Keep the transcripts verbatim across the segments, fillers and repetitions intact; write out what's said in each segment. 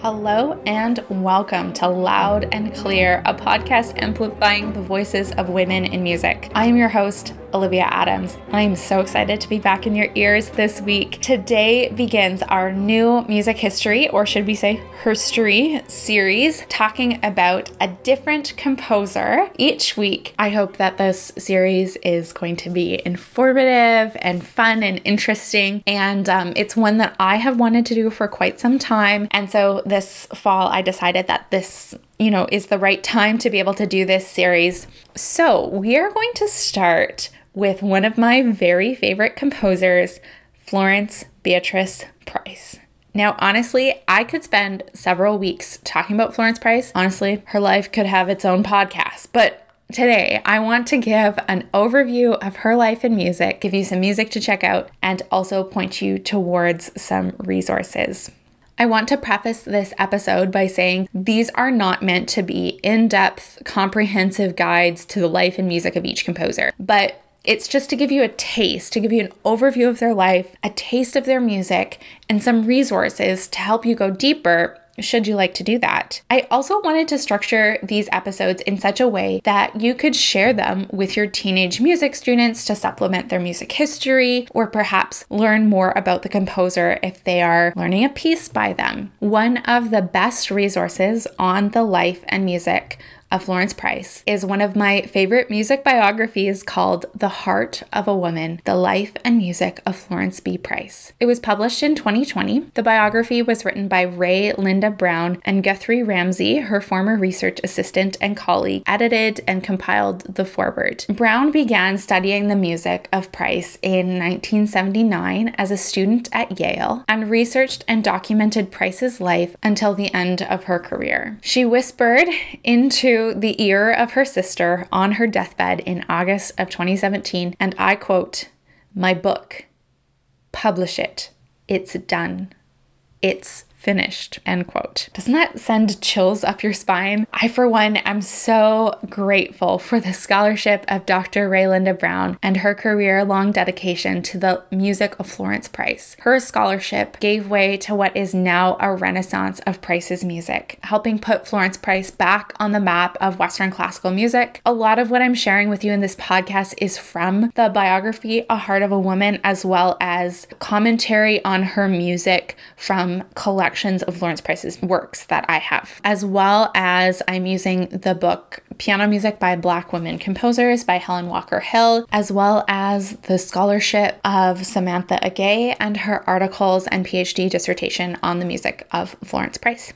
Hello and welcome to Loud and Clear, a podcast amplifying the voices of women in music. I am your host, Olivia Adams. I am so excited to be back in your ears this week. Today begins our new music history, or should we say herstory, series, talking about a different composer each week. I hope that this series is going to be informative and fun and interesting, and um, it's one that I have wanted to do for quite some time, and so this fall I decided that this you know, is the right time to be able to do this series. So we are going to start with one of my very favorite composers, Florence Beatrice Price. Now, honestly, I could spend several weeks talking about Florence Price. Honestly, her life could have its own podcast, but today, I want to give an overview of her life and music, give you some music to check out, and also point you towards some resources. I want to preface this episode by saying these are not meant to be in-depth, comprehensive guides to the life and music of each composer, but it's just to give you a taste, to give you an overview of their life, a taste of their music, and some resources to help you go deeper should you like to do that. I also wanted to structure these episodes in such a way that you could share them with your teenage music students to supplement their music history, or perhaps learn more about the composer if they are learning a piece by them. One of the best resources on the life and music of Florence Price is one of my favorite music biographies called The Heart of a Woman, The Life and Music of Florence B. Price. It was published in twenty twenty. The biography was written by Rae Linda Brown and Guthrie Ramsey, her former research assistant and colleague, edited and compiled the foreword. Brown began studying the music of Price in nineteen seventy-nine as a student at Yale and researched and documented Price's life until the end of her career. She whispered into the ear of her sister on her deathbed in August of twenty seventeen, and I quote, "My book, publish it, it's done, it's finished," end quote. Doesn't that send chills up your spine? I, for one, am so grateful for the scholarship of Doctor Rae Linda Brown and her career-long dedication to the music of Florence Price. Her scholarship gave way to what is now a renaissance of Price's music, helping put Florence Price back on the map of Western classical music. A lot of what I'm sharing with you in this podcast is from the biography A Heart of a Woman, as well as commentary on her music from collections of Florence Price's works that I have, as well as I'm using the book Piano Music by Black Women Composers by Helen Walker Hill, as well as the scholarship of Samantha Ege and her articles and PhD dissertation on the music of Florence Price.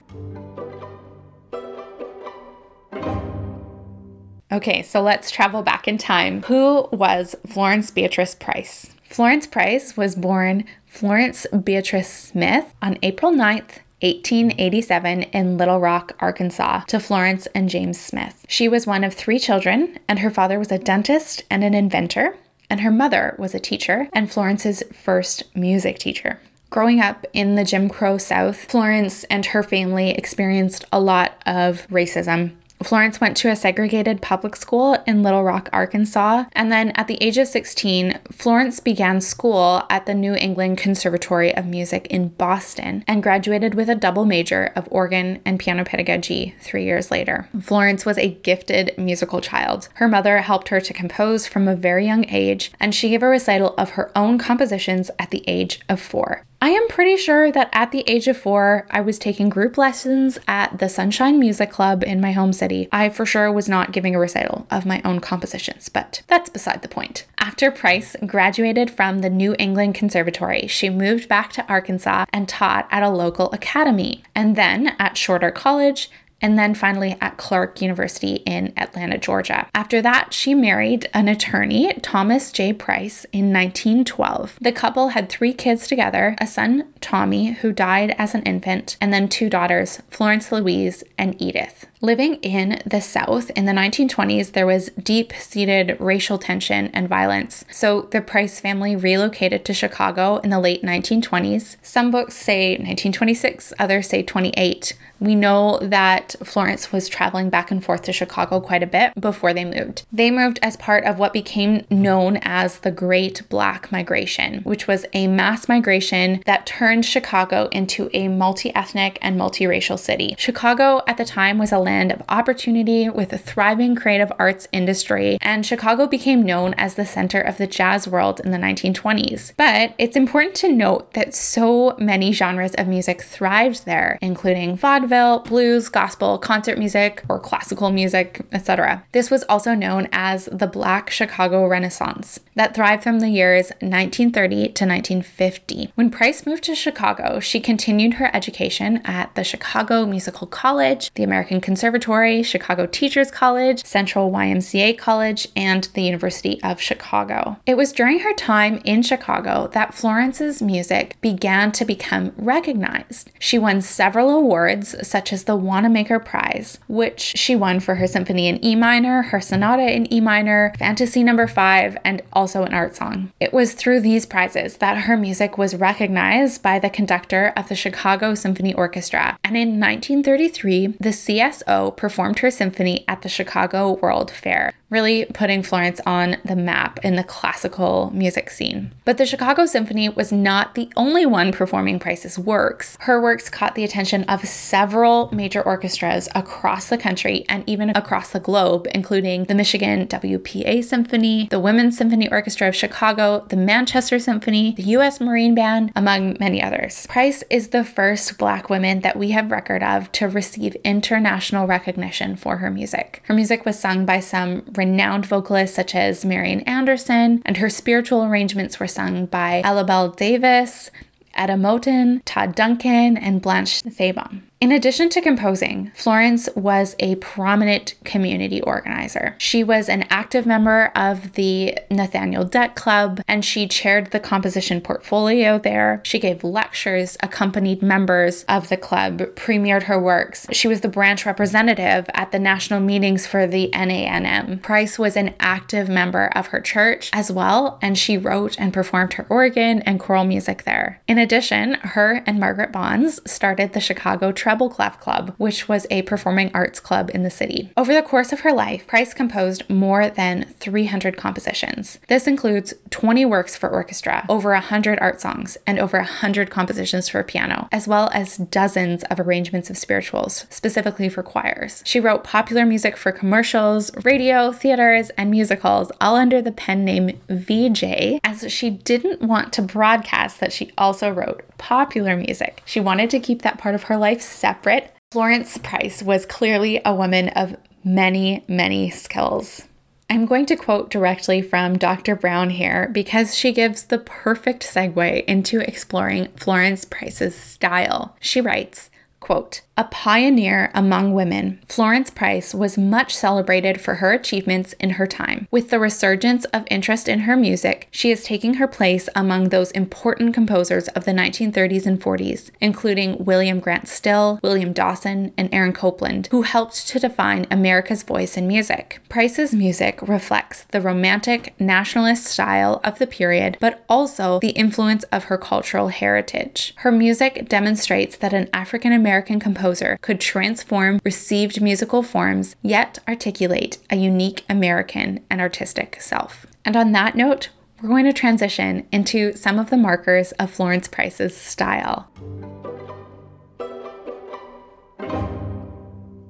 Okay, so let's travel back in time. Who was Florence Beatrice Price? Florence Price was born Florence Beatrice Smith on April ninth, eighteen eighty-seven in Little Rock, Arkansas, to Florence and James Smith. She was one of three children, and her father was a dentist and an inventor, and her mother was a teacher and Florence's first music teacher. Growing up in the Jim Crow South, Florence and her family experienced a lot of racism. Florence went to a segregated public school in Little Rock, Arkansas, and then at the age of sixteen, Florence began school at the New England Conservatory of Music in Boston and graduated with a double major of organ and piano pedagogy three years later. Florence was a gifted musical child. Her mother helped her to compose from a very young age, and she gave a recital of her own compositions at the age of four. I am pretty sure that at the age of four, I was taking group lessons at the Sunshine Music Club in my home city. I for sure was not giving a recital of my own compositions, but that's beside the point. After Price graduated from the New England Conservatory, she moved back to Arkansas and taught at a local academy, and then at Shorter College, and then finally at Clark University in Atlanta, Georgia. After that, she married an attorney, Thomas J. Price, in nineteen twelve. The couple had three kids together, a son, Tommy, who died as an infant, and then two daughters, Florence Louise and Edith. Living in the South in the nineteen twenties, there was deep-seated racial tension and violence, so the Price family relocated to Chicago in the late nineteen twenties. Some books say nineteen twenty-six, others say twenty-eight. We know that Florence was traveling back and forth to Chicago quite a bit before they moved. They moved as part of what became known as the Great Black Migration, which was a mass migration that turned Chicago into a multi-ethnic and multiracial city. Chicago at the time was a land of opportunity with a thriving creative arts industry, and Chicago became known as the center of the jazz world in the nineteen twenties. But it's important to note that so many genres of music thrived there, including vaudeville, blues, gospel, concert music, or classical music, et cetera. This was also known as the Black Chicago Renaissance that thrived from the years nineteen thirty to nineteen fifty. When Price moved to Chicago, she continued her education at the Chicago Musical College, the American Conservatory, Chicago Teachers College, Central Y M C A College, and the University of Chicago. It was during her time in Chicago that Florence's music began to become recognized. She won several awards, such as the Wanamaker Prize, which she won for her symphony in E minor, her sonata in E minor, Fantasy Number five, and also an art song. It was through these prizes that her music was recognized by the conductor of the Chicago Symphony Orchestra, and in nineteen thirty-three, the C S O performed her symphony at the Chicago World Fair, really putting Florence on the map in the classical music scene. But the Chicago Symphony was not the only one performing Price's works. Her works caught the attention of several major orchestras across the country and even across the globe, including the Michigan W P A Symphony, the Women's Symphony Orchestra of Chicago, the Manchester Symphony, the U S Marine Band, among many others. Price is the first Black woman that we have record of to receive international recognition for her music. Her music was sung by some renowned vocalists such as Marian Anderson, and her spiritual arrangements were sung by Ella Belle Davis, Etta Moten, Todd Duncan, and Blanche Thabom. In addition to composing, Florence was a prominent community organizer. She was an active member of the Nathaniel Dett Club, and she chaired the composition portfolio there. She gave lectures, accompanied members of the club, premiered her works. She was the branch representative at the national meetings for the N A N M. Price was an active member of her church as well, and she wrote and performed her organ and choral music there. In addition, her and Margaret Bonds started the Chicago Treble Clef Club, which was a performing arts club in the city. Over the course of her life, Price composed more than three hundred compositions. This includes twenty works for orchestra, over one hundred art songs, and over one hundred compositions for piano, as well as dozens of arrangements of spirituals, specifically for choirs. She wrote popular music for commercials, radio, theaters, and musicals, all under the pen name V J, as she didn't want to broadcast that she also wrote popular music. She wanted to keep that part of her life separate. Florence Price was clearly a woman of many, many skills. I'm going to quote directly from Doctor Brown here because she gives the perfect segue into exploring Florence Price's style. She writes, quote, "A pioneer among women, Florence Price was much celebrated for her achievements in her time. With the resurgence of interest in her music, she is taking her place among those important composers of the nineteen thirties and forties, including William Grant Still, William Dawson, and Aaron Copland, who helped to define America's voice in music. Price's music reflects the romantic, nationalist style of the period, but also the influence of her cultural heritage. Her music demonstrates that an African-American American composer could transform received musical forms, yet articulate a unique American and artistic self." And on that note, we're going to transition into some of the markers of Florence Price's style.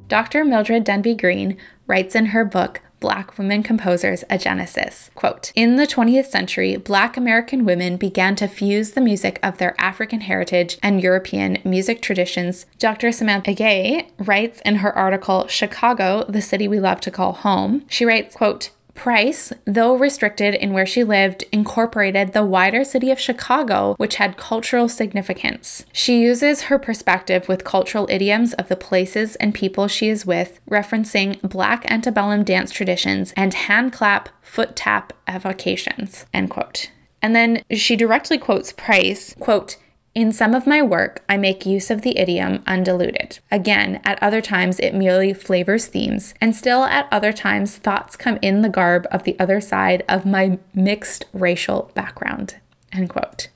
Doctor Mildred Denby Green writes in her book, Black Women Composers, A Genesis, quote, "In the twentieth century, Black American women began to fuse the music of their African heritage and European music traditions." Doctor Samantha Ege writes in her article, Chicago, the City We Love to Call Home, she writes, quote, "Price, though restricted in where she lived, incorporated the wider city of Chicago, which had cultural significance. She uses her perspective with cultural idioms of the places and people she is with, referencing Black antebellum dance traditions and hand clap, foot tap evocations," end quote. And then she directly quotes Price, quote, In some of my work, I make use of the idiom undiluted. Again, at other times it merely flavors themes, and still at other times thoughts come in the garb of the other side of my mixed racial background." End quote.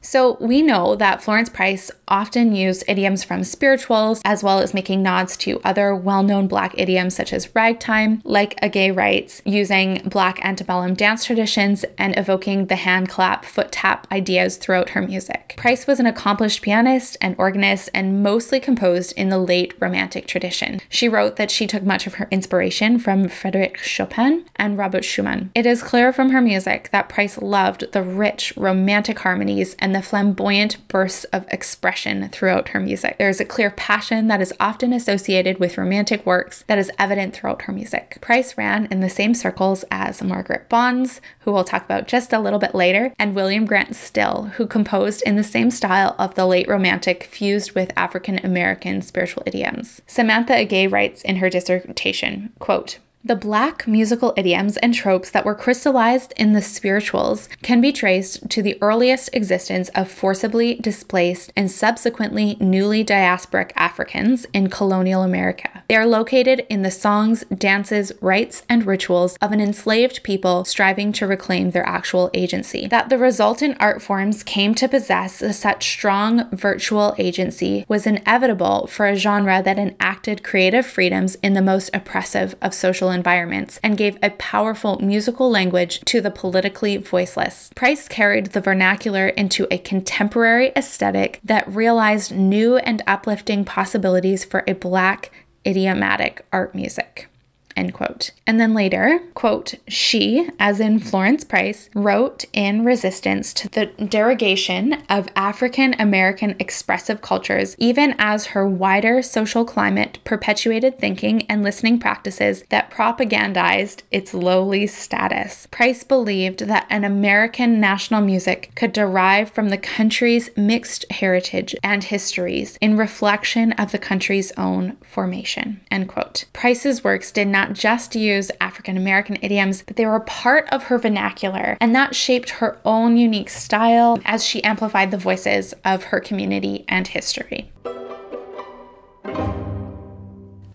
So we know that Florence Price often used idioms from spirituals, as well as making nods to other well-known Black idioms such as ragtime, like Ege writes, using Black antebellum dance traditions and evoking the hand clap, foot tap ideas throughout her music. Price was an accomplished pianist and organist and mostly composed in the late Romantic tradition. She wrote that she took much of her inspiration from Frédéric Chopin and Robert Schumann. It is clear from her music that Price loved the rich Romantic harmonies and the flamboyant bursts of expression throughout her music. There is a clear passion that is often associated with Romantic works that is evident throughout her music. Price ran in the same circles as Margaret Bonds, who we'll talk about just a little bit later, and William Grant Still, who composed in the same style of the late Romantic fused with African American spiritual idioms. Samantha Ege writes in her dissertation, quote, "The Black musical idioms and tropes that were crystallized in the spirituals can be traced to the earliest existence of forcibly displaced and subsequently newly diasporic Africans in colonial America. They are located in the songs, dances, rites, and rituals of an enslaved people striving to reclaim their actual agency. That the resultant art forms came to possess such strong virtual agency was inevitable for a genre that enacted creative freedoms in the most oppressive of social environments and gave a powerful musical language to the politically voiceless. Price carried the vernacular into a contemporary aesthetic that realized new and uplifting possibilities for a Black idiomatic art music." End quote. And then later, quote, "She, as in Florence Price, wrote in resistance to the derogation of African American expressive cultures, even as her wider social climate perpetuated thinking and listening practices that propagandized its lowly status. Price believed that an American national music could derive from the country's mixed heritage and histories in reflection of the country's own formation." End quote. Price's works did not just use African American idioms, but they were part of her vernacular, and that shaped her own unique style as she amplified the voices of her community and history.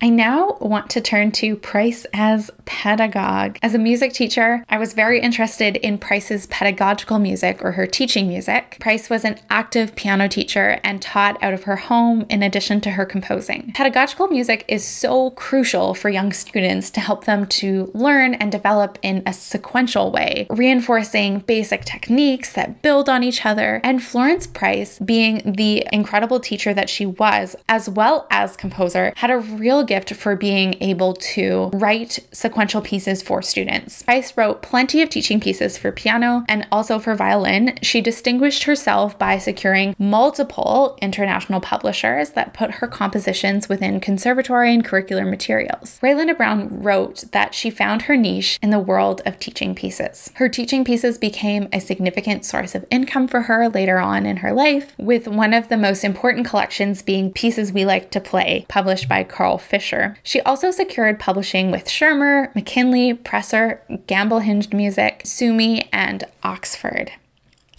I now want to turn to Price as pedagogue. As a music teacher, I was very interested in Price's pedagogical music, or her teaching music. Price was an active piano teacher and taught out of her home in addition to her composing. Pedagogical music is so crucial for young students to help them to learn and develop in a sequential way, reinforcing basic techniques that build on each other. And Florence Price, being the incredible teacher that she was, as well as composer, had a real gift for being able to write sequential pieces for students. Price wrote plenty of teaching pieces for piano and also for violin. She distinguished herself by securing multiple international publishers that put her compositions within conservatory and curricular materials. Rae Linda Brown wrote that she found her niche in the world of teaching pieces. Her teaching pieces became a significant source of income for her later on in her life, with one of the most important collections being Pieces We Like to Play, published by Carl Fischer. She also secured publishing with Schirmer, McKinley, Presser, Gamble-Hinged Music, Sumi, and Oxford.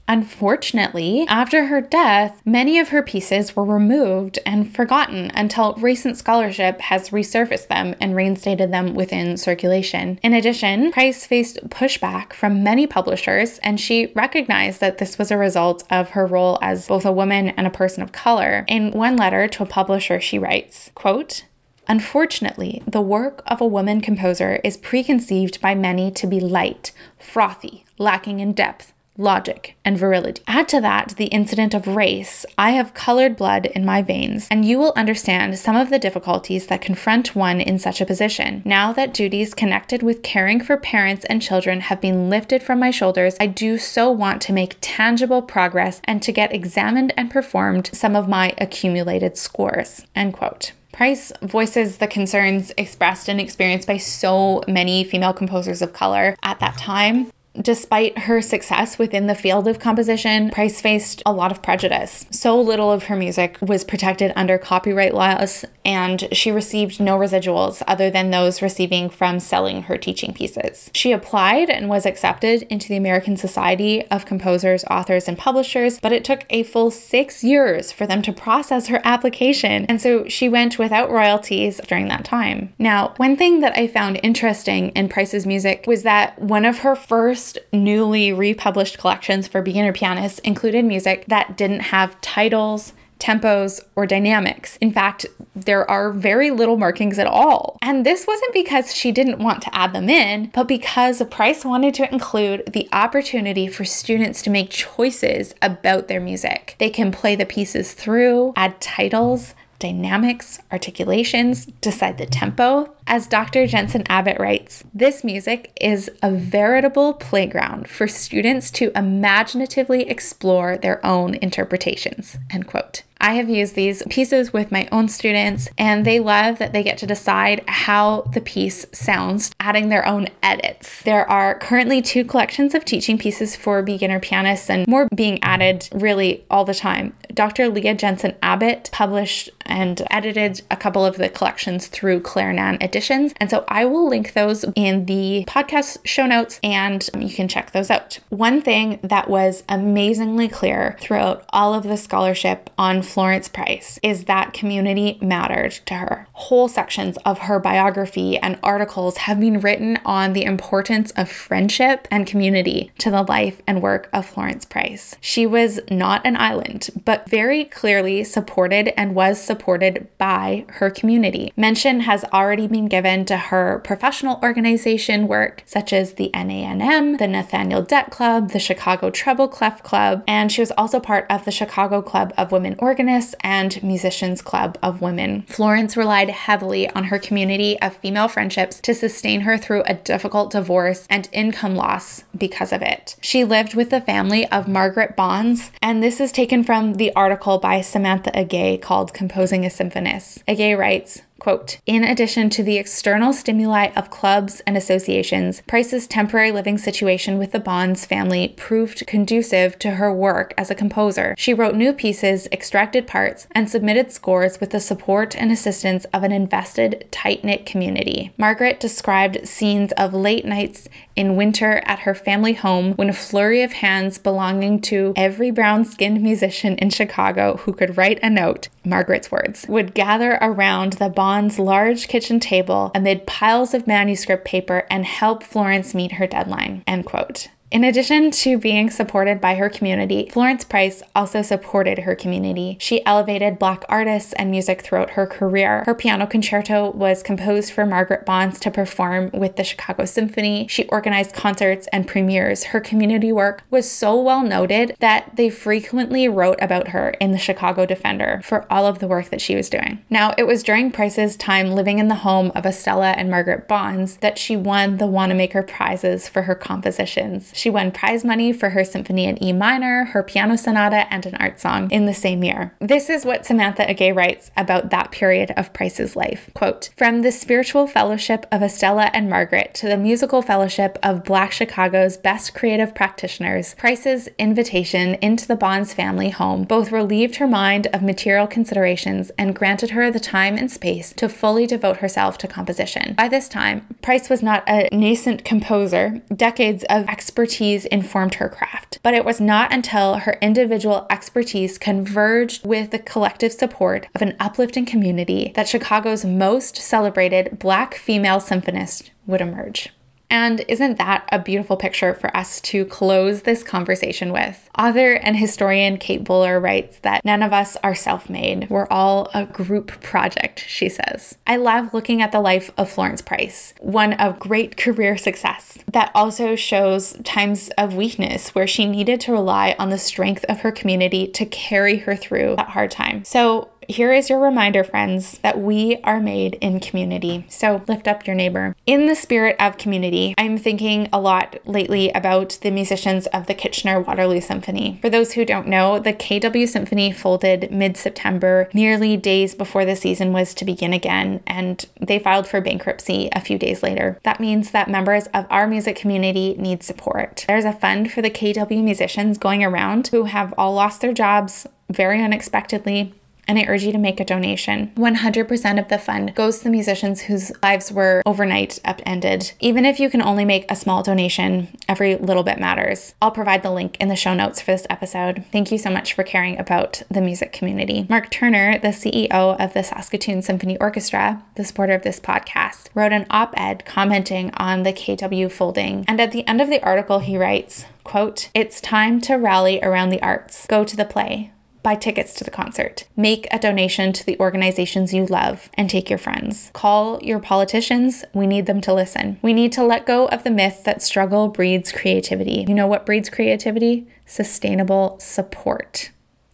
Unfortunately, after her death, many of her pieces were removed and forgotten until recent scholarship has resurfaced them and reinstated them within circulation. In addition, Price faced pushback from many publishers, and she recognized that this was a result of her role as both a woman and a person of color. In one letter to a publisher, she writes, quote, "Unfortunately, the work of a woman composer is preconceived by many to be light, frothy, lacking in depth, logic, and virility. Add to that the incident of race. I have colored blood in my veins, and you will understand some of the difficulties that confront one in such a position. Now that duties connected with caring for parents and children have been lifted from my shoulders, I do so want to make tangible progress and to get examined and performed some of my accumulated scores." End quote. Price voices the concerns expressed and experienced by so many female composers of color at that time. Despite her success within the field of composition, Price faced a lot of prejudice. So little of her music was protected under copyright laws and she received no residuals other than those receiving from selling her teaching pieces. She applied and was accepted into the American Society of Composers, Authors, and Publishers, but it took a full six years for them to process her application, and so she went without royalties during that time. Now, one thing that I found interesting in Price's music was that one of her first newly republished collections for beginner pianists included music that didn't have titles, tempos, or dynamics. In fact, there are very little markings at all. And this wasn't because she didn't want to add them in, but because Price wanted to include the opportunity for students to make choices about their music. They can play the pieces through, add titles, dynamics, articulations, decide the tempo. As Doctor Jensen Abbott writes, this music is a veritable playground for students to imaginatively explore their own interpretations, end quote. I have used these pieces with my own students, and they love that they get to decide how the piece sounds, adding their own edits. There are currently two collections of teaching pieces for beginner pianists, and more being added really all the time. Doctor Leah Jensen Abbott published and edited a couple of the collections through Clarinan Editions, and so I will link those in the podcast show notes, and you can check those out. One thing that was amazingly clear throughout all of the scholarship on Florence Price is that community mattered to her. Whole sections of her biography and articles have been written on the importance of friendship and community to the life and work of Florence Price. She was not an island, but very clearly supported and was supported by her community. Mention has already been given to her professional organization work, such as the N A N M, the Nathaniel Dett Club, the Chicago Treble Clef Club, and she was also part of the Chicago Club of Women Organizers and Musicians Club of Women. Florence relied heavily on her community of female friendships to sustain her through a difficult divorce and income loss because of it. She lived with the family of Margaret Bonds, and this is taken from the article by Samantha Ege called Composing a Symphonist. Ege writes, quote, in addition to the external stimuli of clubs and associations, Price's temporary living situation with the Bonds family proved conducive to her work as a composer. She wrote new pieces, extracted parts, and submitted scores with the support and assistance of an invested, tight-knit community. Margaret described scenes of late nights in winter at her family home when a flurry of hands belonging to every brown-skinned musician in Chicago who could write a note, Margaret's words, would gather around the Bonds' large kitchen table amid piles of manuscript paper and help Florence meet her deadline, end quote. In addition to being supported by her community, Florence Price also supported her community. She elevated Black artists and music throughout her career. Her piano concerto was composed for Margaret Bonds to perform with the Chicago Symphony. She organized concerts and premieres. Her community work was so well noted that they frequently wrote about her in the Chicago Defender for all of the work that she was doing. Now, it was during Price's time living in the home of Estella and Margaret Bonds that she won the Wanamaker Prizes for her compositions. She won prize money for her symphony in E minor, her piano sonata, and an art song in the same year. This is what Samantha Ege writes about that period of Price's life. Quote, from the spiritual fellowship of Estella and Margaret to the musical fellowship of Black Chicago's best creative practitioners, Price's invitation into the Bonds family home both relieved her mind of material considerations and granted her the time and space to fully devote herself to composition. By this time, Price was not a nascent composer. Decades of expertise informed her craft, but it was not until her individual expertise converged with the collective support of an uplifting community that Chicago's most celebrated Black female symphonist would emerge. And isn't that a beautiful picture for us to close this conversation with? Author and historian Kate Buller writes that none of us are self-made. We're all a group project, she says. I love looking at the life of Florence Price, one of great career success that also shows times of weakness where she needed to rely on the strength of her community to carry her through that hard time. So here is your reminder, friends, that we are made in community. So lift up your neighbor. In the spirit of community, I'm thinking a lot lately about the musicians of the Kitchener-Waterloo Symphony. For those who don't know, the K W Symphony folded mid-September, nearly days before the season was to begin again, and they filed for bankruptcy a few days later. That means that members of our music community need support. There's a fund for the K W musicians going around who have all lost their jobs very unexpectedly, and I urge you to make a donation. one hundred percent of the fund goes to the musicians whose lives were overnight upended. Even if you can only make a small donation, every little bit matters. I'll provide the link in the show notes for this episode. Thank you so much for caring about the music community. Mark Turner, the C E O of the Saskatoon Symphony Orchestra, the supporter of this podcast, wrote an op-ed commenting on the K W folding. And at the end of the article, he writes, quote, "It's time to rally around the arts. Go to the play. Buy tickets to the concert. Make a donation to the organizations you love and take your friends. Call your politicians. We need them to listen. We need to let go of the myth that struggle breeds creativity. You know what breeds creativity? Sustainable support."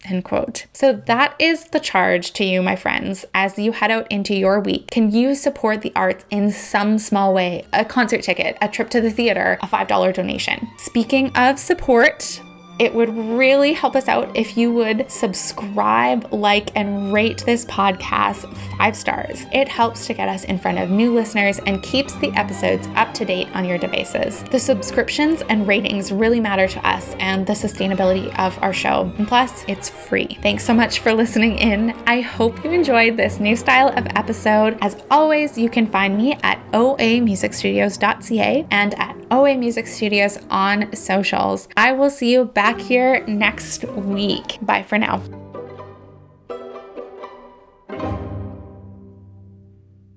End quote. So that is the charge to you, my friends, as you head out into your week. Can you support the arts in some small way? A concert ticket, a trip to the theater, a five dollar donation. Speaking of support, it would really help us out if you would subscribe, like, and rate this podcast five stars. It helps to get us in front of new listeners and keeps the episodes up to date on your devices. The subscriptions and ratings really matter to us and the sustainability of our show. And plus, it's free. Thanks so much for listening in. I hope you enjoyed this new style of episode. As always, you can find me at o a music studios dot c a and at O A Music Studios on socials. I will see you back here next week. Bye for now.